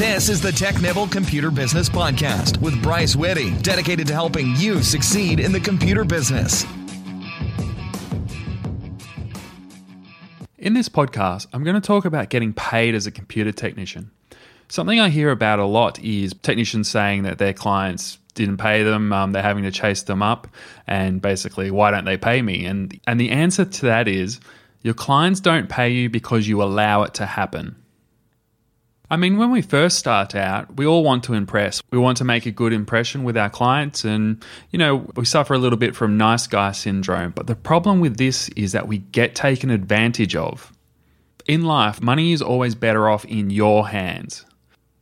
This is the TechNibble Computer Business Podcast with Bryce Whitty, dedicated to helping you succeed in the computer business. In this podcast, I'm going to talk about getting paid as a computer technician. Something I hear about a lot is technicians saying that their clients didn't pay them, they're having to chase them up, and basically, why don't they pay me? And the answer to that is, your clients don't pay you because you allow it to happen. I mean, when we first start out, we all want to impress. We want to make a good impression with our clients and, you know, we suffer a little bit from nice guy syndrome. But the problem with this is that we get taken advantage of. In life, money is always better off in your hands.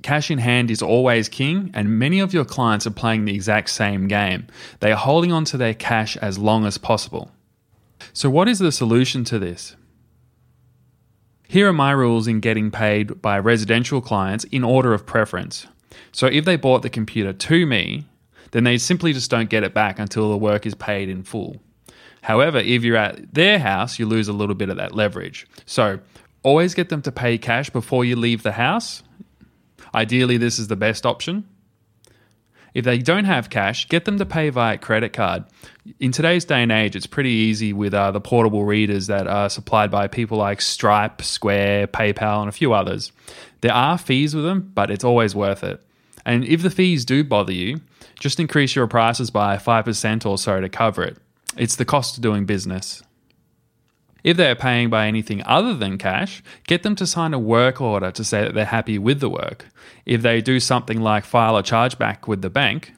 Cash in hand is always king, and many of your clients are playing the exact same game. They are holding on to their cash as long as possible. So what is the solution to this? Here are my rules in getting paid by residential clients in order of preference. So if they bought the computer to me, then they simply just don't get it back until the work is paid in full. However, if you're at their house, you lose a little bit of that leverage. So always get them to pay cash before you leave the house. Ideally, this is the best option. If they don't have cash, get them to pay via credit card. In today's day and age, it's pretty easy with the portable readers that are supplied by people like Stripe, Square, PayPal, and a few others. There are fees with them, but it's always worth it. And if the fees do bother you, just increase your prices by 5% or so to cover it. It's the cost of doing business. If they're paying by anything other than cash, get them to sign a work order to say that they're happy with the work. If they do something like file a chargeback with the bank,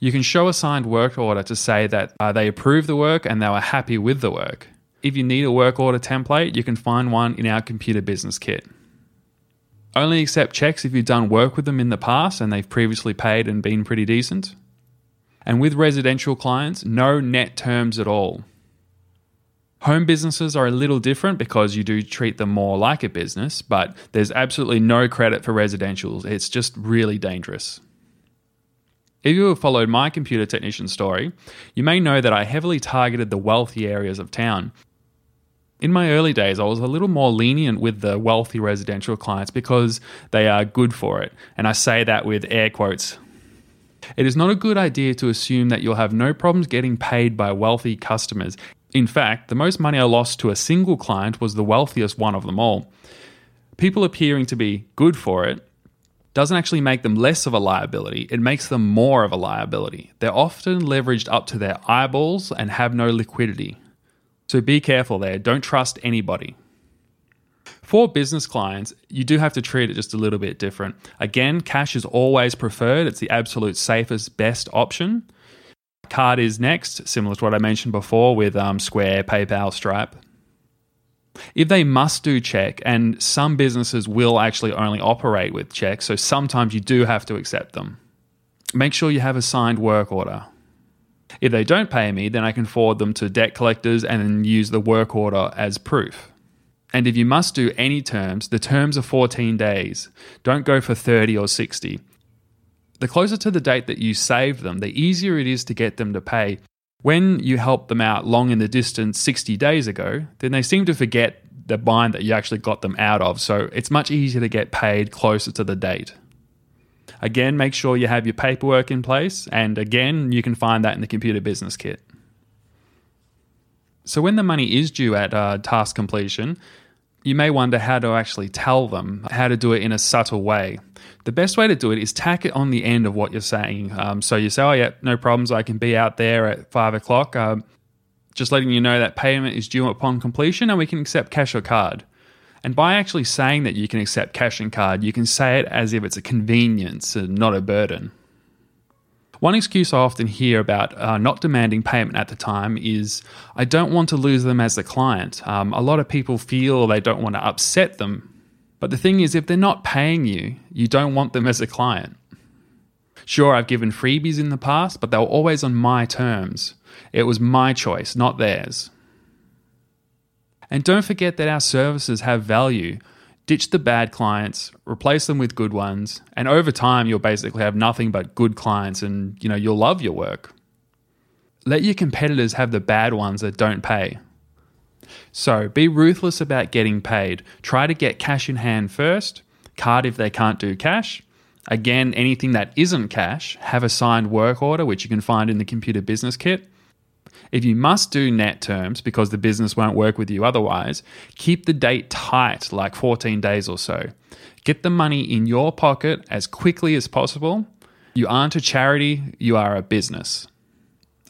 you can show a signed work order to say that they approve the work and they were happy with the work. If you need a work order template, you can find one in our Computer Business Kit. Only accept checks if you've done work with them in the past and they've previously paid and been pretty decent. And with residential clients, no net terms at all. Home businesses are a little different because you do treat them more like a business, but there's absolutely no credit for residentials. It's just really dangerous. If you have followed my computer technician story, you may know that I heavily targeted the wealthy areas of town. In my early days, I was a little more lenient with the wealthy residential clients because they are good for it. And I say that with air quotes. It is not a good idea to assume that you'll have no problems getting paid by wealthy customers. In fact, the most money I lost to a single client was the wealthiest one of them all. People appearing to be good for it doesn't actually make them less of a liability, it makes them more of a liability. They're often leveraged up to their eyeballs and have no liquidity. So be careful there, don't trust anybody. For business clients, you do have to treat it just a little bit different. Again, cash is always preferred, it's the absolute safest, best option. Card is next, similar to what I mentioned before with Square, PayPal, Stripe. If they must do check, and some businesses will actually only operate with check, so sometimes you do have to accept them. Make sure you have a signed work order. If they don't pay me, then I can forward them to debt collectors and then use the work order as proof. And if you must do any terms, the terms are 14 days. Don't go for 30 or 60. The closer to the date that you save them, the easier it is to get them to pay. When you help them out long in the distance 60 days ago, then they seem to forget the bind that you actually got them out of. So it's much easier to get paid closer to the date. Again, make sure you have your paperwork in place. And again, you can find that in the Computer Business Kit. So when the money is due at task completion, you may wonder how to actually tell them, how to do it in a subtle way. The best way to do it is tack it on the end of what you're saying. So you say, oh yeah, no problems, I can be out there at 5 o'clock. Just letting you know that payment is due upon completion and we can accept cash or card. And by actually saying that you can accept cash and card, you can say it as if it's a convenience and not a burden. One excuse I often hear about not demanding payment at the time is, I don't want to lose them as a client. A lot of people feel they don't want to upset them. But the thing is, if they're not paying you, you don't want them as a client. Sure, I've given freebies in the past, but they were always on my terms. It was my choice, not theirs. And don't forget that our services have value. Ditch the bad clients, replace them with good ones, and over time you'll basically have nothing but good clients and you'll love your work. Let your competitors have the bad ones that don't pay. So be ruthless about getting paid. Try to get cash in hand first, Card if they can't do cash. Again, anything that isn't cash, have a signed work order, which you can find in the Computer Business Kit. If you must do net terms because the business won't work with you otherwise, keep the date tight, like 14 days or so. Get the money in your pocket as quickly as possible. You aren't a charity, you are a business.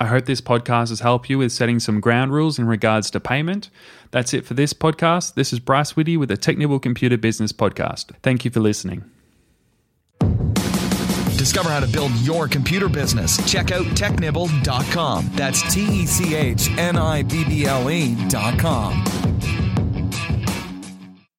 I hope this podcast has helped you with setting some ground rules in regards to payment. That's it for this podcast. This is Bryce Whitty with the TechNibble Computer Business Podcast. Thank you for listening. Discover how to build your computer business. Check out technibble.com. That's TECHNIBBLE.com.